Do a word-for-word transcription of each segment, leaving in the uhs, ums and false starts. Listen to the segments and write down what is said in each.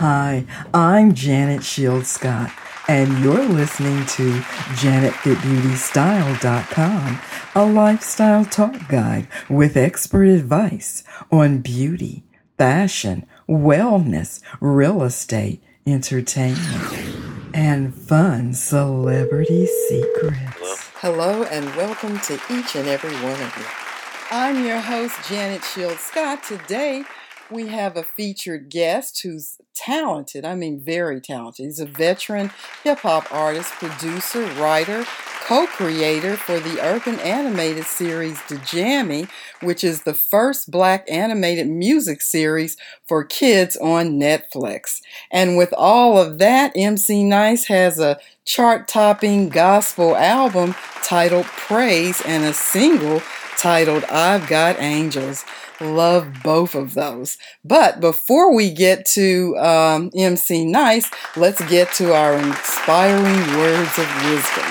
Hi, I'm Janet Shields Scott, and you're listening to Janet Fit Beauty Style dot com, a lifestyle talk guide with expert advice on beauty, fashion, wellness, real estate, entertainment, and fun celebrity secrets. Hello, and welcome to each and every one of you. I'm your host, Janet Shields Scott. Today, we have a featured guest who's talented, I mean very talented. He's a veteran hip-hop artist, producer, writer, co-creator for the urban animated series Da Jammies, which is the first black animated music series for kids on Netflix. And with all of that, Emcee N I C E has a chart-topping gospel album titled Praise and a single titled I've Got Angels. Love both of those. But before we get to um, Emcee N I C E, let's get to our inspiring words of wisdom.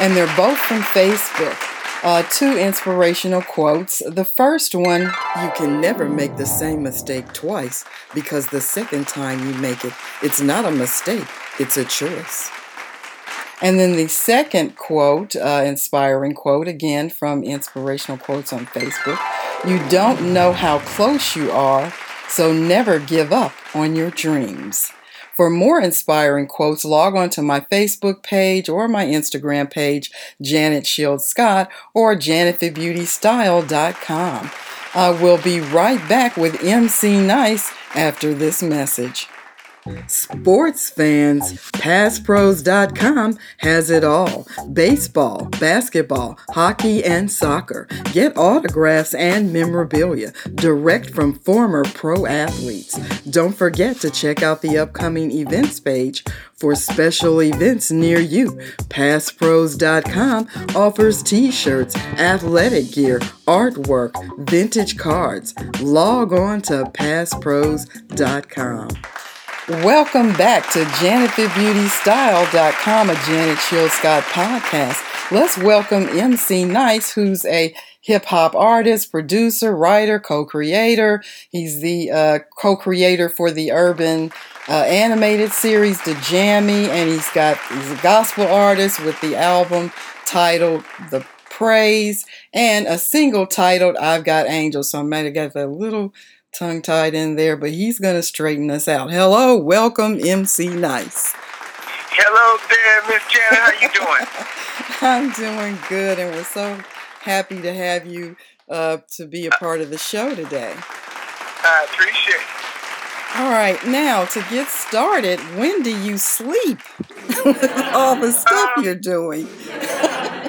And they're both from Facebook. Uh, two inspirational quotes. The first one, you can never make the same mistake twice, because the second time you make it, it's not a mistake, it's a choice. And then the second quote, uh, inspiring quote, again from Inspirational Quotes on Facebook. You don't know how close you are, so never give up on your dreams. For more inspiring quotes, log on to my Facebook page or my Instagram page, Janet Shields Scott, or Janet The Beauty Style dot com. I will be right back with Emcee N I C E after this message. Sports fans, Pass Pros dot com has it all. Baseball, basketball, hockey, and soccer. Get autographs and memorabilia direct from former pro athletes. Don't forget to check out the upcoming events page for special events near you. Pass Pros dot com offers t-shirts, athletic gear, artwork, vintage cards. Log on to Pass Pros dot com. Welcome back to Janet The Beauty Style dot com, a Janet Shields Scott podcast. Let's welcome Emcee N I C E, who's a hip-hop artist, producer, writer, co-creator. He's the uh, co-creator for the urban uh, animated series Da Jammies, and he's got he's a gospel artist with the album titled The Praise and a single titled I've Got Angels. So I might have got that little tongue-tied in there, but he's going to straighten us out. Hello, welcome, Emcee N I C E. Hello there, Miss Janet. How you doing? I'm doing good, and we're so happy to have you uh, to be a part of the show today. I appreciate it. All right, now, to get started, when do you sleep? All the stuff um, you're doing.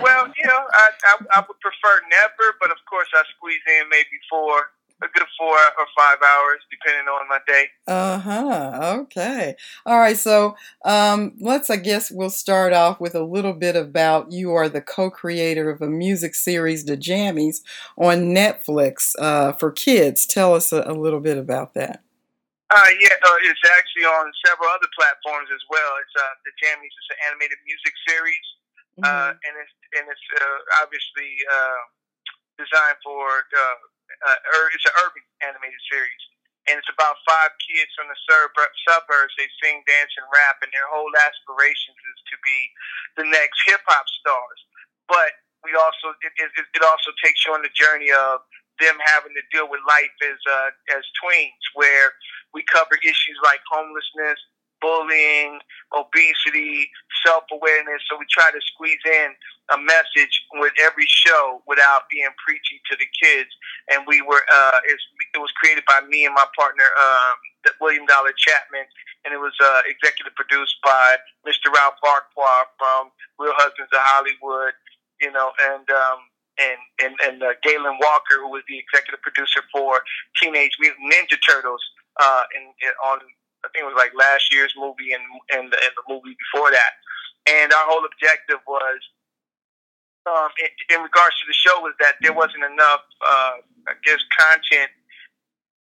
Well, you know, I, I, I would prefer never, but of course I squeeze in maybe four. A good four or five hours, depending on my day. Uh-huh. Okay. All right. So um, let's, I guess, we'll start off with a little bit about you are the co-creator of a music series, Da Jammies, on Netflix uh, for kids. Tell us a, a little bit about that. Uh, yeah, uh, it's actually on several other platforms as well. It's uh, Da Jammies. It's an animated music series, mm-hmm. uh, and it's and it's uh, obviously uh, designed for. Uh, Uh, or it's an urban animated series, and it's about five kids from the suburb- suburbs. They sing, dance, and rap, and their whole aspirations is to be the next hip hop stars. But we also it, it, it also takes you on the journey of them having to deal with life as uh, as tweens, where we cover issues like homelessness, bullying, obesity, self-awareness. So we try to squeeze in a message with every show without being preachy to the kids. And we were, uh, it was created by me and my partner, um, William Dollar Chapman. And it was uh, executive produced by Mister Ralph Barquhar from Real Husbands of Hollywood, you know, and, um, and and, and uh, Galen Walker, who was the executive producer for Teenage Mutant Ninja Turtles uh, in, in, on I think it was like last year's movie and and the, and the movie before that. And our whole objective was, um, in, in regards to the show, was that there wasn't enough, uh, I guess, content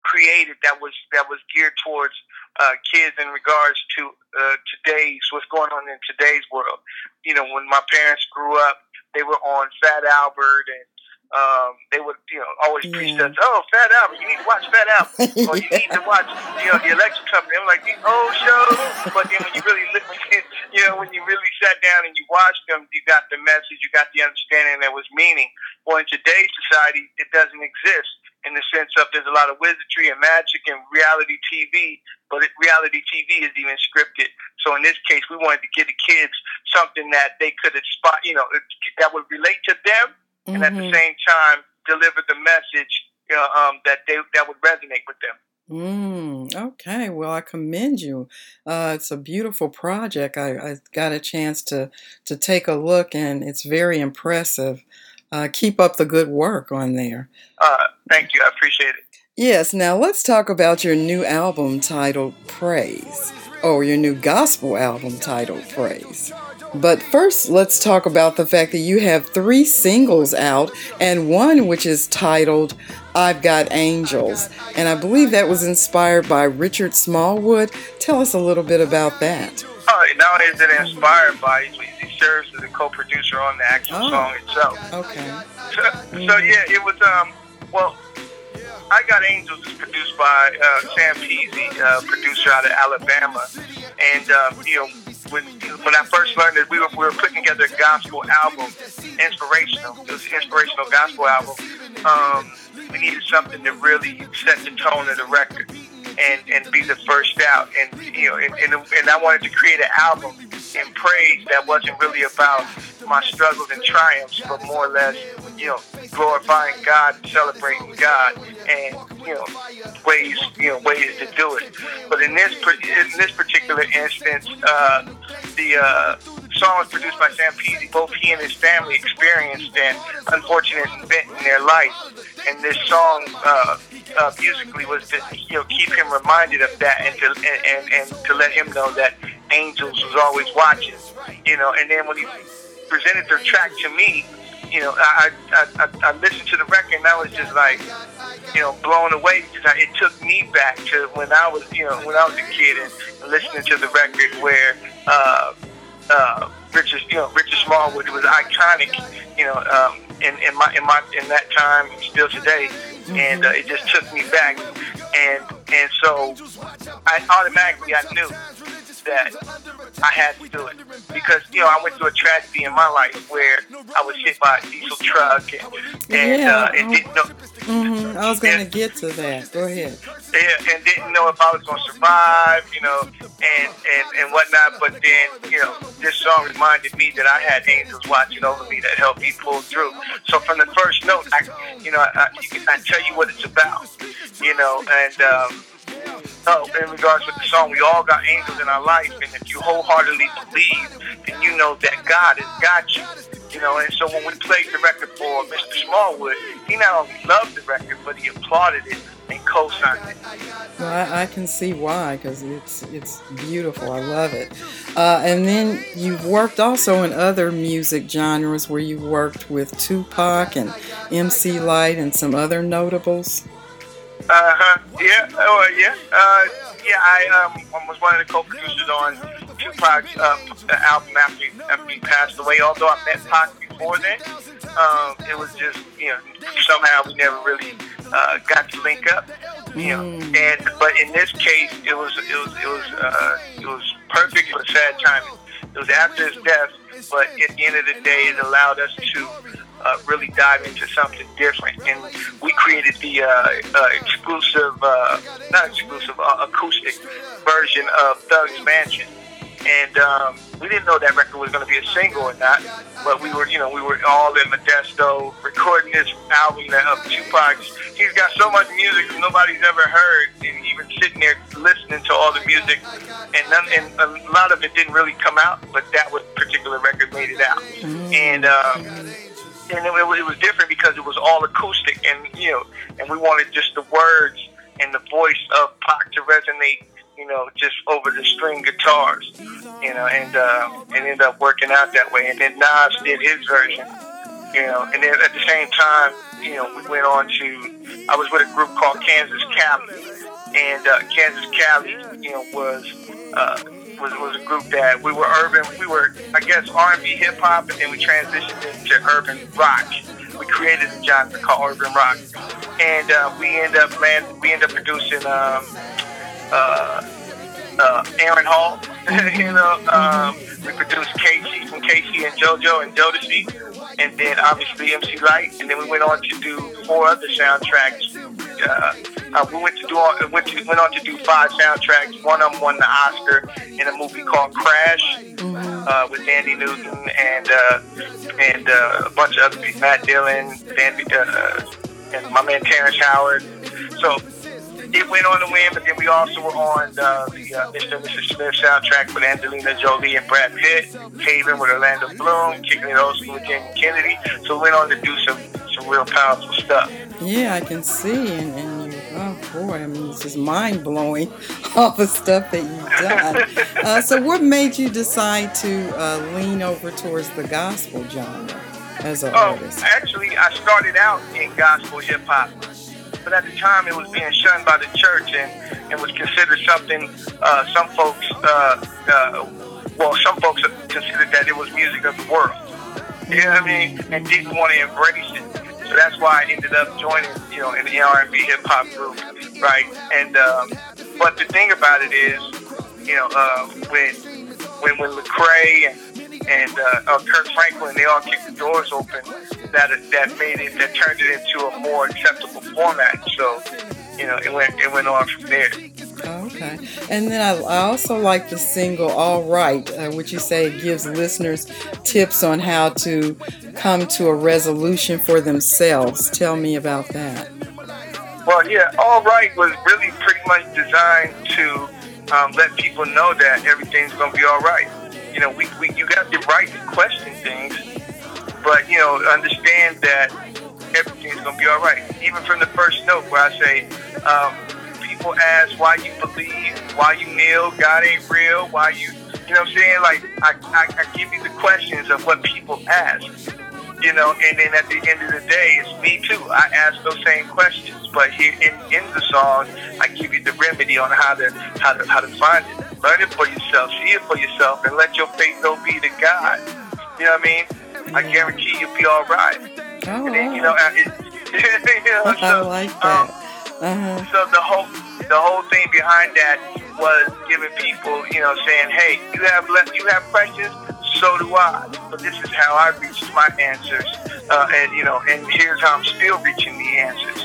created that was that was geared towards uh, kids in regards to uh, today's what's going on in today's world. You know, when my parents grew up, they were on Fat Albert and Um, they would, you know, always yeah. preach that, oh, Fat Albert, you need to watch Fat Albert, or you need to watch, you know, the Electric Company. They were like these old shows, but then when you really, you know, when you really sat down and you watched them, you got the message, you got the understanding that was meaning. Well, in today's society, it doesn't exist in the sense of there's a lot of wizardry and magic and reality T V, but it, reality T V is even scripted. So in this case, we wanted to give the kids something that they could aspire, you know, that would relate to them. And at mm-hmm. the same time, deliver the message you know, um, that they that would resonate with them. Mm, okay, well, I commend you. Uh, it's a beautiful project. I, I got a chance to to take a look, and it's very impressive. Uh, keep up the good work on there. Uh, thank you. I appreciate it. Yes. Now let's talk about your new album titled Praise, or your new gospel album titled Praise. But first, let's talk about the fact that you have three singles out and one which is titled I've Got Angels. And I believe that was inspired by Richard Smallwood. Tell us a little bit about that. Oh, not only is it inspired by, he serves as a co-producer on the actual oh. song itself. Okay. So, mm-hmm. so, yeah, it was, um, well, I Got Angels is produced by uh, Sam Peasy, uh, producer out of Alabama. And, um, you know, When, when I first learned that we were, we were putting together a gospel album, inspirational, it was an inspirational gospel album, um, we needed something to really set the tone of the record and, and be the first out. And you know, and, and, and I wanted to create an album in praise that wasn't really about my struggles and triumphs, but more or less, you know, glorifying God and celebrating God and, you know, ways, you know, ways to do it. But in this, in this particular instance, uh, the uh, song was produced by Sam Peasy. Both he and his family experienced an unfortunate event in their life. And this song, uh, uh, musically, was to, you know, keep him reminded of that and to, and, and, and to let him know that angels was always watching, you know. And then when he presented their track to me, you know, I I, I I listened to the record and I was just like, you know, blown away, because I, it took me back to when I was, you know, when I was a kid and listening to the record where uh, uh, Richard, you know, Richard Smallwood was iconic, you know, um, in, in my in my in that time, still today, and uh, it just took me back, and and so I automatically I knew that I had to do it, because, you know, I went through a tragedy in my life where I was hit by a diesel truck and, and yeah, uh, and didn't know. Mm-hmm. I was going to get to that. Go ahead. Yeah, and didn't know if I was going to survive, you know, and, and, and whatnot. But then, you know, this song reminded me that I had angels watching over me that helped me pull through. So from the first note, I, you know, I, I tell you what it's about, you know, and, um, oh, in regards with the song, we all got angels in our life, and if you wholeheartedly believe, then you know that God has got you, you know. And so when we played the record for Mister Smallwood, he not only loved the record, but he applauded it and co-signed it. Well, I, I can see why, because it's it's beautiful. I love it. Uh, and then you've worked also in other music genres, where you worked with Tupac and M C Lyte and some other notables. Uh huh. Yeah. Oh yeah. Uh yeah. I um was one of the co-producers on Tupac's uh, album after he, after he passed away. Although I met Pac before then, um, it was just, you know, somehow we never really uh, got to link up. You know. Mm. And but in this case, it was it was it was uh, it was perfect for sad timing. It was after his death, but at the end of the day, it allowed us to Uh, really dive into something different, and we created the uh, uh, exclusive, uh, not exclusive, uh, acoustic version of Thug's Mansion. And um, we didn't know that record was going to be a single or not, but we were, you know, we were all in Modesto recording this album of Tupac's. He's got so much music that nobody's ever heard, and even sitting there listening to all the music, and none, and a lot of it didn't really come out, but that was particular record made it out. And um, And it, it was different because it was all acoustic, and you know, and we wanted just the words and the voice of Pac to resonate, you know, just over the string guitars, you know, and uh, and ended up working out that way. And then Nas did his version, you know, and then at the same time, you know, we went on to, I was with a group called Kansas Cali, and uh, Kansas Cali, you know, was. Uh, Was, was a group that we were urban, we were, I guess, R and B hip hop, and then we transitioned into urban rock, we created the genre called Urban Rock, and uh, we end up man, we end up producing um, uh, uh, Aaron Hall. you know, um, we produced K C from K C and Jojo and Jodeci, and then obviously M C Lyte, and then we went on to do four other soundtracks. Uh, uh, we went to do all, went, to, went on to do five soundtracks. One of them won the Oscar in a movie called Crash uh, with Andy Newton and uh, and uh, a bunch of other people, Matt Dillon, Andy, uh, and my man Terrence Howard. So it went on to win, but then we also were on uh, the uh, Mister and Missus Smith soundtrack with Angelina Jolie and Brad Pitt, Haven with Orlando Bloom, Kicking It Old School with Jamie Kennedy. So we went on to do some, some real powerful stuff. Yeah, I can see, and, and oh boy, I mean, it's just mind-blowing, all the stuff that you've done. uh, so what made you decide to uh, lean over towards the gospel genre as an oh, artist? Actually, I started out in gospel hip-hop. But at the time, it was being shunned by the church and, and was considered something, uh, some folks, uh, uh, well, some folks considered that it was music of the world. You know what I mean? And didn't want to embrace it. So that's why I ended up joining, you know, in the R and B hip hop group, right? And, um, but the thing about it is, you know, uh, when, when, when Lecrae and and uh, uh, Kirk Franklin, they all kicked the doors open, that that made it, that turned it into a more acceptable format. So, you know, it went it went on from there. Okay. And then I, I also like the single All Right, uh, which you say gives listeners tips on how to come to a resolution for themselves. Tell me about that. Well, yeah, All Right was really pretty much designed to um, let people know that everything's going to be all right. You know, we, we you got the right to question things, but, you know, understand that everything's going to be all right. Even from the first note where I say, um, people ask why you believe, why you kneel, God ain't real, why you, you know what I'm saying? Like, I, I, I give you the questions of what people ask, you know, and then at the end of the day, it's me too. I ask those same questions, but here in, in the song, I give you the remedy on how to, how to, how to find it. Learn it for yourself, see it for yourself, and let your faith go be to God. You know what I mean? Yeah. I guarantee you'll be all right. Oh, and then, you know, wow. it, you know I so, like that. Um, uh-huh. So the whole the whole thing behind that was giving people, you know, saying, hey, you have left, you have questions, so do I. But this is how I reached my answers, uh, and you know, and here's how I'm still reaching the answers.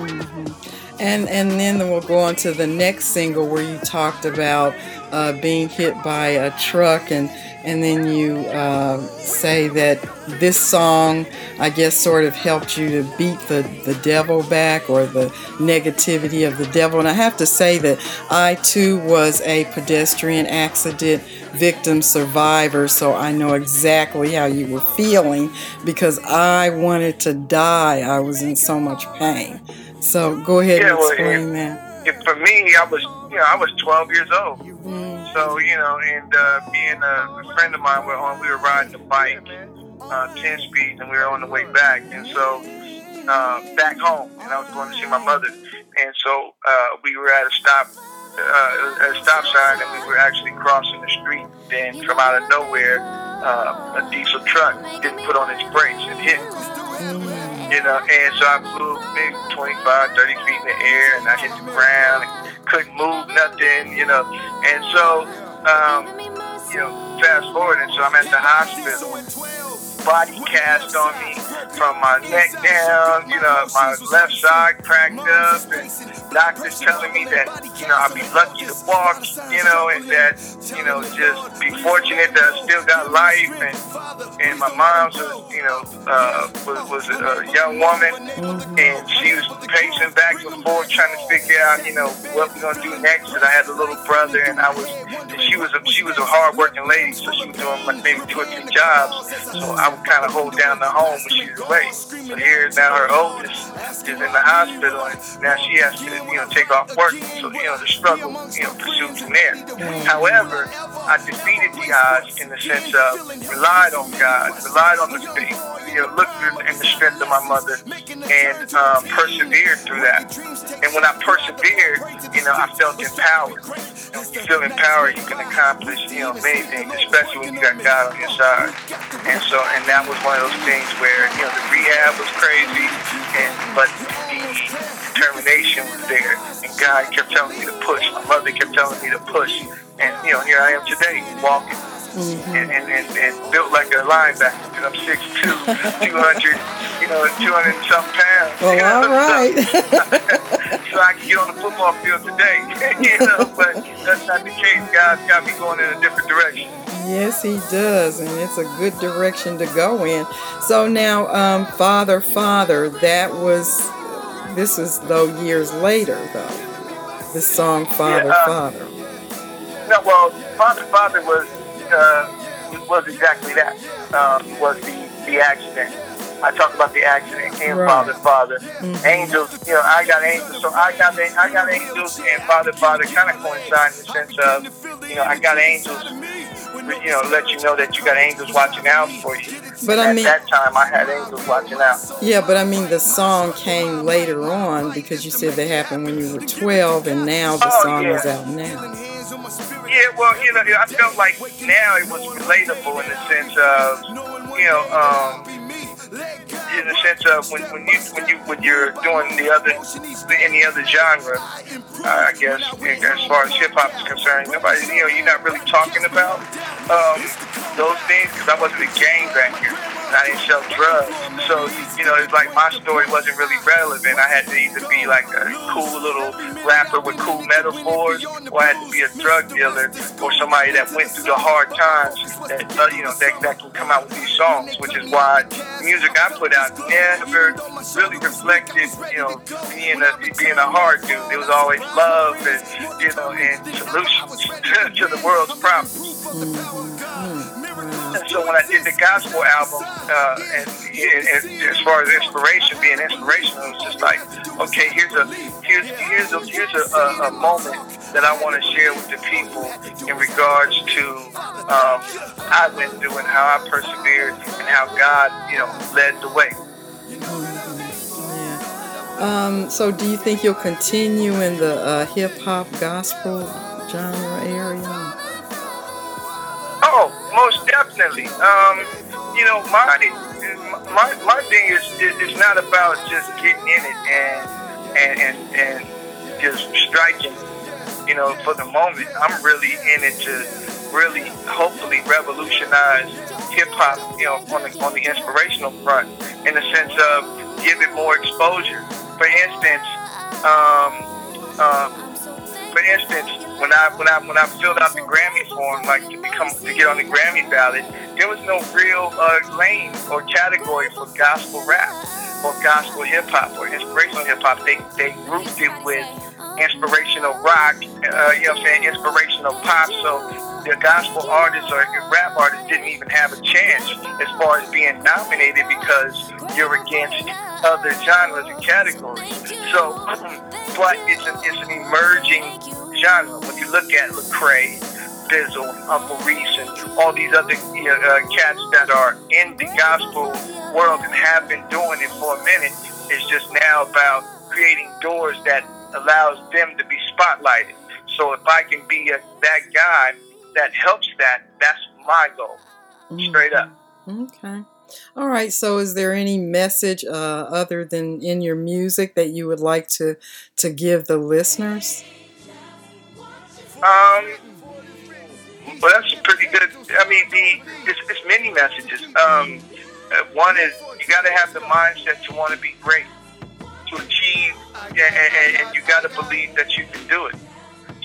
Mm-hmm. And and then we'll go on to the next single where you talked about uh, being hit by a truck, and and then you uh, say that this song, I guess, sort of helped you to beat the, the devil back, or the negativity of the devil. And I have to say that I, too, was a pedestrian accident victim survivor, so I know exactly how you were feeling, because I wanted to die. I was in so much pain. So go ahead yeah, and explain well, it, that. It, for me, I was, you know, I was twelve years old. Mm. So you know, and uh, me and a friend of mine were on. We were riding a bike, uh, ten speed, and we were on the way back. And so uh, back home, and I was going to see my mother. And so uh, we were at a stop, uh, at a stop sign, and we were actually crossing the street. Then from out of nowhere, uh, a diesel truck didn't put on its brakes and hit. Mm. You know, and so I flew big twenty-five, thirty feet in the air, and I hit the ground and couldn't move nothing, you know. And so, um, you know, fast forward, and so I'm at the hospital with body cast on me from my neck down, you know, my left side cracked up, and doctors telling me that, you know, I'll be lucky to walk, you know, and that, you know, just be fortunate that I still got life. And and my mom was, you know, uh, was, was a young woman, and she was pacing back and forth trying to figure out, you know, what we're gonna do next. And I had a little brother, and I was, and she was a, she was a hard-working lady, so she was doing like maybe two or three jobs, so I would kind of hold down the home when she was away. So here now her oldest is in the hospital, and now she has to, you know, take off work. So, you know, the struggle, you know, pursued from there. However, I defeated the odds in the sense of relied on God, relied on the faith, you know, looked at the strength of my mother, and um, persevered through that. And when I persevered, you know, I felt empowered. And when you feel empowered, you can accomplish, you know, many things, especially when you got God on your side. And so, and that was one of those things where, you You know, the rehab was crazy, and but the determination was there. And God kept telling me to push. My mother kept telling me to push. And, you know, here I am today, walking. Mm-hmm. And, and, and, and built like a linebacker because I'm six two, two hundred, you know, two hundred and some pounds. Well, you know, all right. So, so I can get on the football field today, you know, but that's not the case. God's got me going in a different direction. Yes, he does, and it's a good direction to go in. So now, um, Father, Father, that was, this was though years later, though, the song Father, yeah, uh, Father. No, well, Father, Father was, Uh, it was exactly that. Um, it was the, the accident. I talked about the accident and right. Father, Father, mm-hmm. Angels. You know, I got angels, so I got I got angels and Father, Father kind of coincide in the sense of, you know, I got angels. You know, let you know that you got angels watching out for you. But I mean, at that time, I had angels watching out. Yeah, but I mean, the song came later on because you said that happened when you were twelve, and now the oh, song yeah. is out now. Yeah, well, you know, I felt like now it was relatable in the sense of, you know, um, in the sense of when, when you when you when you're doing the other any other genre, uh, I guess as far as hip hop is concerned, nobody, you know, you're not really talking about um, those things because I wasn't a gang back here. I didn't sell drugs, so, you know, it's like my story wasn't really relevant. I had to either be like a cool little rapper with cool metaphors, or I had to be a drug dealer, or somebody that went through the hard times that, uh, you know, that, that can come out with these songs, which is why the music I put out never really reflected, you know, being a, being a hard dude. It was always love and, you know, and solutions to the world's problems. And so when I did the gospel album, uh, and, and, and as far as inspiration, being inspirational, it was just like, okay, here's a here's here's a here's a, a, a moment that I want to share with the people in regards to um, I went through and how I persevered and how God, you know, led the way. Mm-hmm. Yeah. Um, so do you think you'll continue in the uh, hip hop gospel genre area? Oh, most definitely. Um, you know, my my my thing is it's not about just getting in it and and and, and just striking, you know, for the moment. I'm really in it to really, hopefully, revolutionize hip hop, you know, on the on the inspirational front, in the sense of give it more exposure. For instance, um, um. For instance, when I when I when I filled out the Grammy form, like to become to get on the Grammy ballot, there was no real uh, lane or category for gospel rap or gospel hip hop or inspirational hip hop. They they grouped it with inspirational rock, uh, you know, what I'm saying, inspirational pop. So the gospel artists or rap artists didn't even have a chance as far as being nominated because you're against other genres and categories. So, but it's an, it's an emerging genre. When you look at Lecrae, Bizzle, Uncle Reese, and all these other you know, uh, cats that are in the gospel world and have been doing it for a minute, it's just now about creating doors that allows them to be spotlighted. So if I can be a, that guy that helps that, that's my goal. Mm-hmm. Straight up. Okay. All right, so is there any message uh, other than in your music that you would like to, to give the listeners? Um, well, that's pretty good. I mean, the it's, it's many messages. Um, one is you got to have the mindset to want to be great, to achieve, and, and, and you got to believe that you can do it.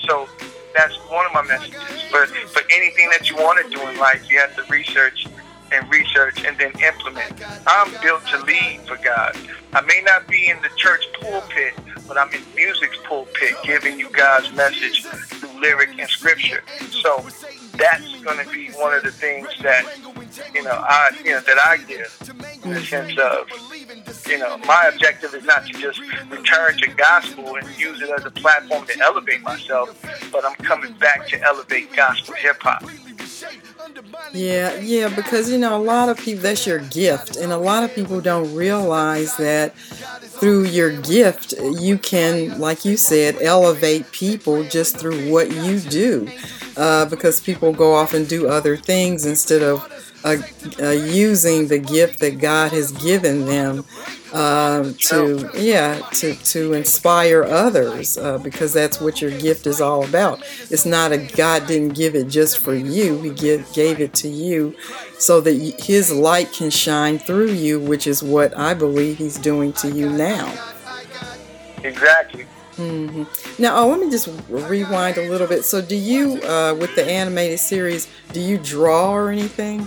So that's one of my messages. But for anything that you want to do in life, you have to research and research and then implement. I'm built to lead for God. I may not be in the church pulpit, but I'm in music's pulpit giving you God's message through lyric and scripture. So that's going to be one of the things that, you know, I, you know, that I give in the sense of, you know, my objective is not to just return to gospel and use it as a platform to elevate myself, but I'm coming back to elevate gospel hip hop. Yeah, yeah, because, you know, a lot of people, that's your gift. And a lot of people don't realize that through your gift, you can, like you said, elevate people just through what you do. Uh, because people go off and do other things instead of uh, uh, using the gift that God has given them uh, to, yeah, to, to inspire others, uh, because that's what your gift is all about. It's not a God didn't give it just for you. He give, gave it to you so that His light can shine through you, which is what I believe He's doing to you now. Exactly. Mm-hmm. Now, oh, let me just rewind a little bit. So do you, uh, with the animated series, do you draw or anything?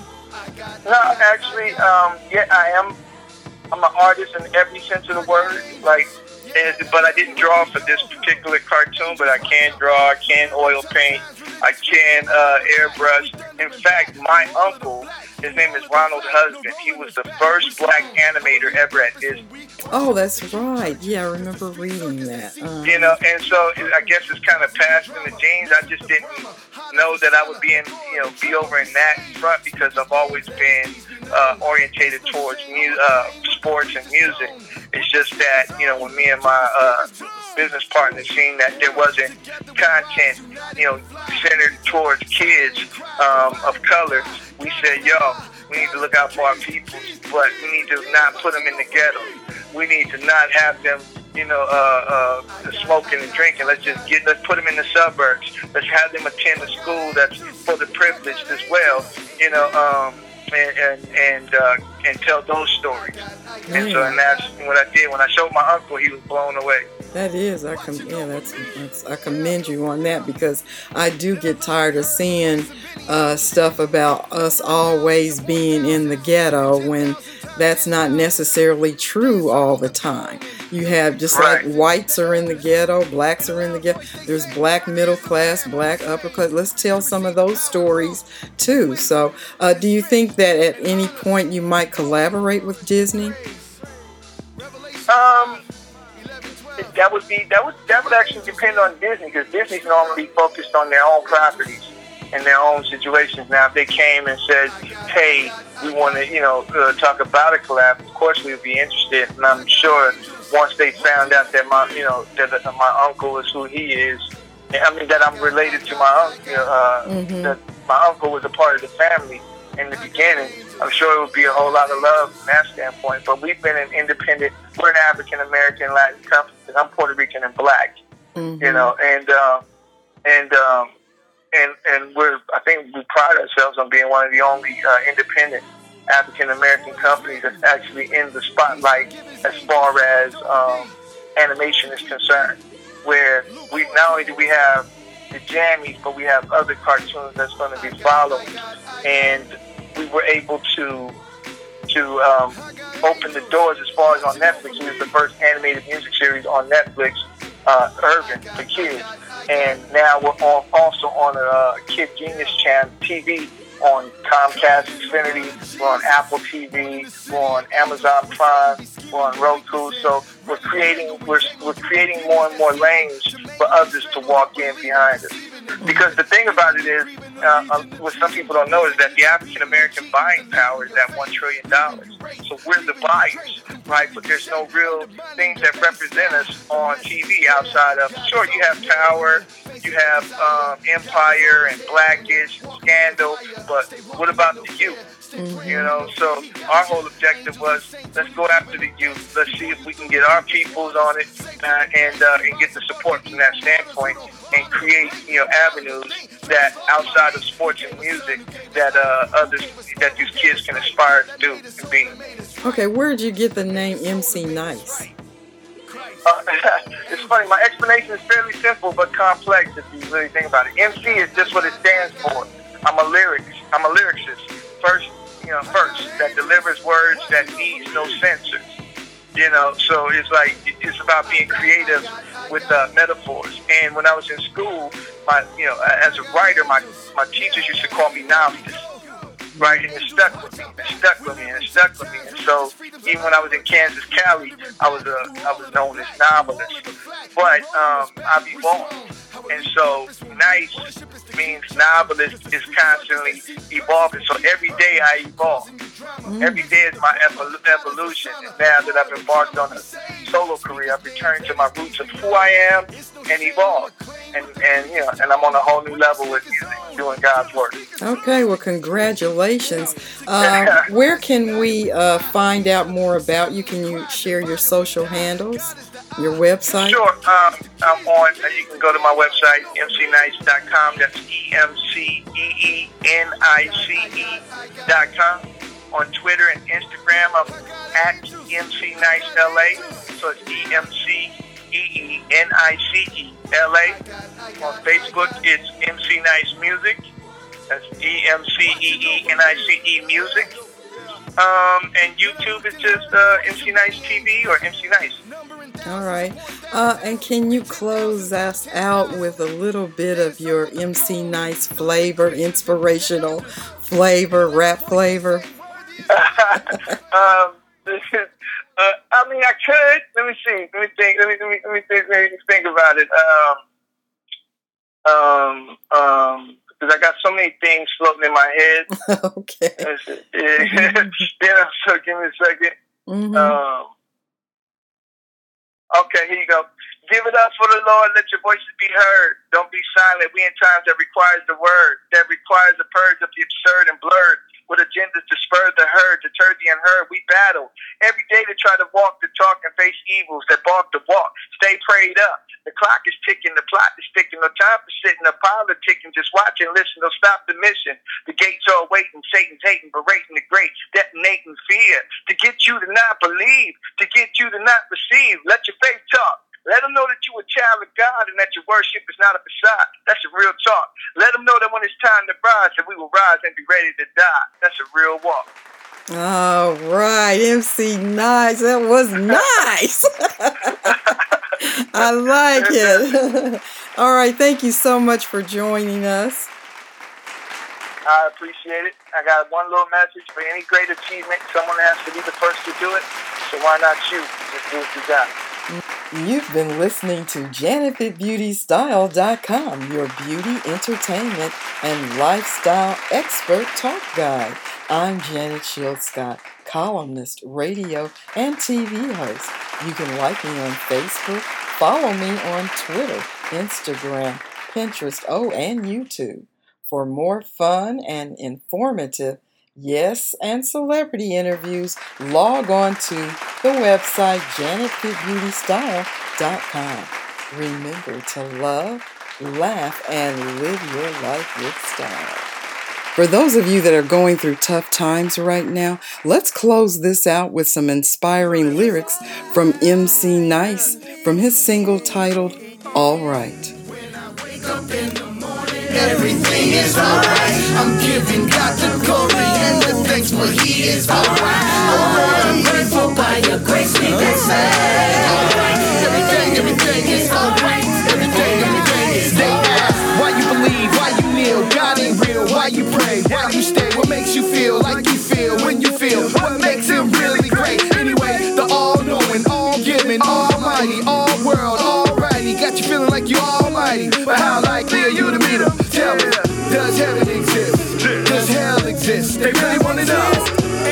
No, actually, um, yeah, I am. I'm an artist in every sense of the word. Like, and, but I didn't draw for this particular cartoon, but I can draw, I can oil paint, I can uh, airbrush. In fact, my uncle, his name is Ronald Husband. He was the first black animator ever at Disney. Oh, that's right. Yeah, I remember reading that. Um, you know, and so I guess it's kind of passed in the genes. I just didn't know that I would be in, you know, be over in that front because I've always been uh, orientated towards mu- uh, sports and music. It's just that, you know, when me and my uh, business partner seen that there wasn't content, you know, centered towards kids um, of color, we said, yo, we need to look out for our people, but we need to not put them in the ghetto. We need to not have them, you know, uh, uh, smoking and drinking. Let's just get, let's put them in the suburbs. Let's have them attend a school that's for the privileged as well, you know, um, and and and, uh, and tell those stories. Mm. And so, and that's what I did. When I showed my uncle, he was blown away. That is, I com- yeah, that's, that's, I commend you on that, because I do get tired of seeing uh, stuff about us always being in the ghetto when that's not necessarily true all the time. You have, just right. like whites are in the ghetto, blacks are in the ghetto. There's black middle class, black upper class. Let's tell some of those stories too. So uh, do you think that at any point you might collaborate with Disney? Um... That would be that would that would actually depend on Disney, because Disney's normally focused on their own properties and their own situations. Now, if they came and said, "Hey, we want to, you know, uh, talk about a collab," of course we would be interested. And I'm sure once they found out that my, you know, that uh, my uncle is who he is, I mean that I'm related to my uncle, uh, mm-hmm. that my uncle was a part of the family in the beginning, I'm sure it would be a whole lot of love from that standpoint. But we've been an independent, we're an African-American Latin company. I'm Puerto Rican and black, mm-hmm. you know, and uh, and um, and and we're, I think we pride ourselves on being one of the only uh, independent African-American companies that's actually in the spotlight as far as um, animation is concerned, where we not only do we have the Jammies, but we have other cartoons that's going to be followed, and we were able to to um, open the doors as far as on Netflix. It was the first animated music series on Netflix, uh, urban, for kids, and now we're all also on a Kid Genius channel T V on Comcast Xfinity, we're on Apple T V, we're on Amazon Prime, we're on Roku. So we're creating we're, we're creating more and more lanes for others to walk in behind us. Because the thing about it is, uh, what some people don't know is that the African American buying power is at one trillion dollars. So we're the buyers, right? But there's no real things that represent us on T V outside of, sure, you have Power, you have um, Empire and Blackish, and Scandal, but what about the youth? Mm-hmm. You know, so our whole objective was, let's go after the youth. Let's see if we can get our peoples on it uh, and uh, and get the support from that standpoint, and create, you know, avenues that outside of sports and music that uh, others, that these kids can aspire to do and be. Okay, where did you get the name Emcee N I C E? Uh, it's funny, my explanation is fairly simple but complex if you really think about it. Emcee is just what it stands for. I'm a lyric. I'm a lyricist. First, you know, first that delivers words that needs no censors. You know, so it's like, it's about being creative with uh, metaphors. And when I was in school, my, you know, as a writer, my, my teachers used to call me novelist, right? And it stuck with me, it stuck with me, and it stuck with me. And so even when I was in Kansas Cali, I was a, I was known as novelist. But um, I've evolved. And so N I C E means novelist is constantly evolving. So every day I evolve. Mm. Every day is my evolution. And now that I've embarked on a solo career, I've returned to my roots of who I am and evolved. and, and you know, and I'm on a whole new level with music, doing God's work. Okay, well, congratulations. Uh, where can we uh, find out more about you? Can you share your social handles, your website? Sure. Um, I'm on. Uh, you can go to my website, emcee n i c e dot com. That's E M C E E N I C E dot com. On Twitter and Instagram, I'm at emcee n i c e L A. So it's E M C E E N I C E L A. On Facebook, it's Emcee N I C E Music. That's E M C E E N I C E Music. Um, and YouTube is just uh, Emcee N I C E T V or Emcee N I C E. All right. Uh, and can you close us out with a little bit of your Emcee N I C E flavor, inspirational flavor, rap flavor? um, uh, I mean, I could. Let me see. Let me think. Let me let me let me think. Let me think about it. Um, um, um, because I got so many things floating in my head. Okay. Yeah. Yeah. So give me a second. Mm-hmm. Um. Okay. Here you go. Give it up for the Lord. Let your voices be heard. Don't be silent. We in times that requires the word, that requires the purge of the absurd and blurred, with agendas to spur the herd, deter the unheard. We battle every day to try to walk the talk and face evils that bark the walk. Stay prayed up. The clock is ticking. The plot is sticking. No time for sitting. The politicking. Just watch and listen. Don't stop the mission. The gates are waiting. Satan's hating, berating the great, detonating fear to get you to not believe, to get you to not receive. Let your faith talk. Let them know that you a child of God and that your worship is not a facade. That's a real talk. Let them know that when it's time to rise, that we will rise and be ready to die. That's a real walk. All right, Emcee N I C E. That was nice. I like it. All right, thank you so much for joining us. I appreciate it. I got one little message. For any great achievement, someone has to be the first to do it. So why not you? Just do what you got. You've been listening to Janet Fit Beauty Style dot com, your beauty, entertainment, and lifestyle expert talk guide. I'm Janet Shields Scott, columnist, radio, and T V host. You can like me on Facebook, follow me on Twitter, Instagram, Pinterest, oh, and YouTube. For more fun and informative, yes, and celebrity interviews, log on to the website Janet Fit Beauty Style dot com. Remember to love, laugh, and live your life with style. For those of you that are going through tough times right now, let's close this out with some inspiring lyrics from Emcee N I C E from his single titled All Right. When I wake up in the morning, everything is all right. I'm giving God the glory and the thanks, for He is all right. All right, I'm grateful by Your grace we can say all right. Everything, everything is all right. Everything, everything is all right. They ask why you believe, why you kneel. God ain't real. Why you pray? Why you stay? What makes you feel like you feel when you feel? What makes Him really great? Anyway, the all-knowing, all-giving, almighty, all-world, alrighty. Got you feeling like you almighty, but how likely are you to meet Him? Tell me. Does heaven exist? Does hell exist? They really want to know.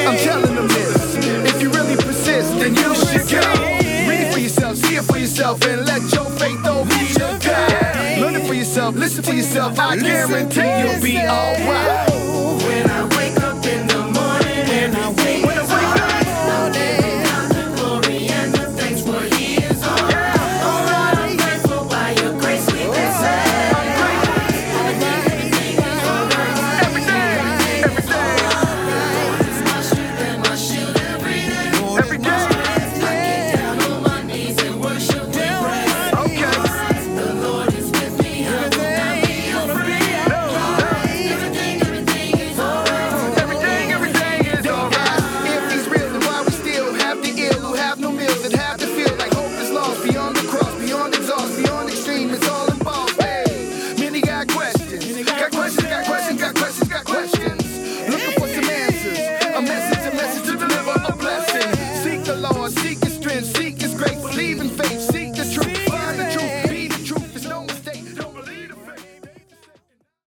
I'm telling them this. If you really persist, then you should go. Read for yourself, see it for yourself, and let your faith over your God. Learn it for yourself, listen for yourself. I guarantee you'll be alright. When I wake up in the morning and I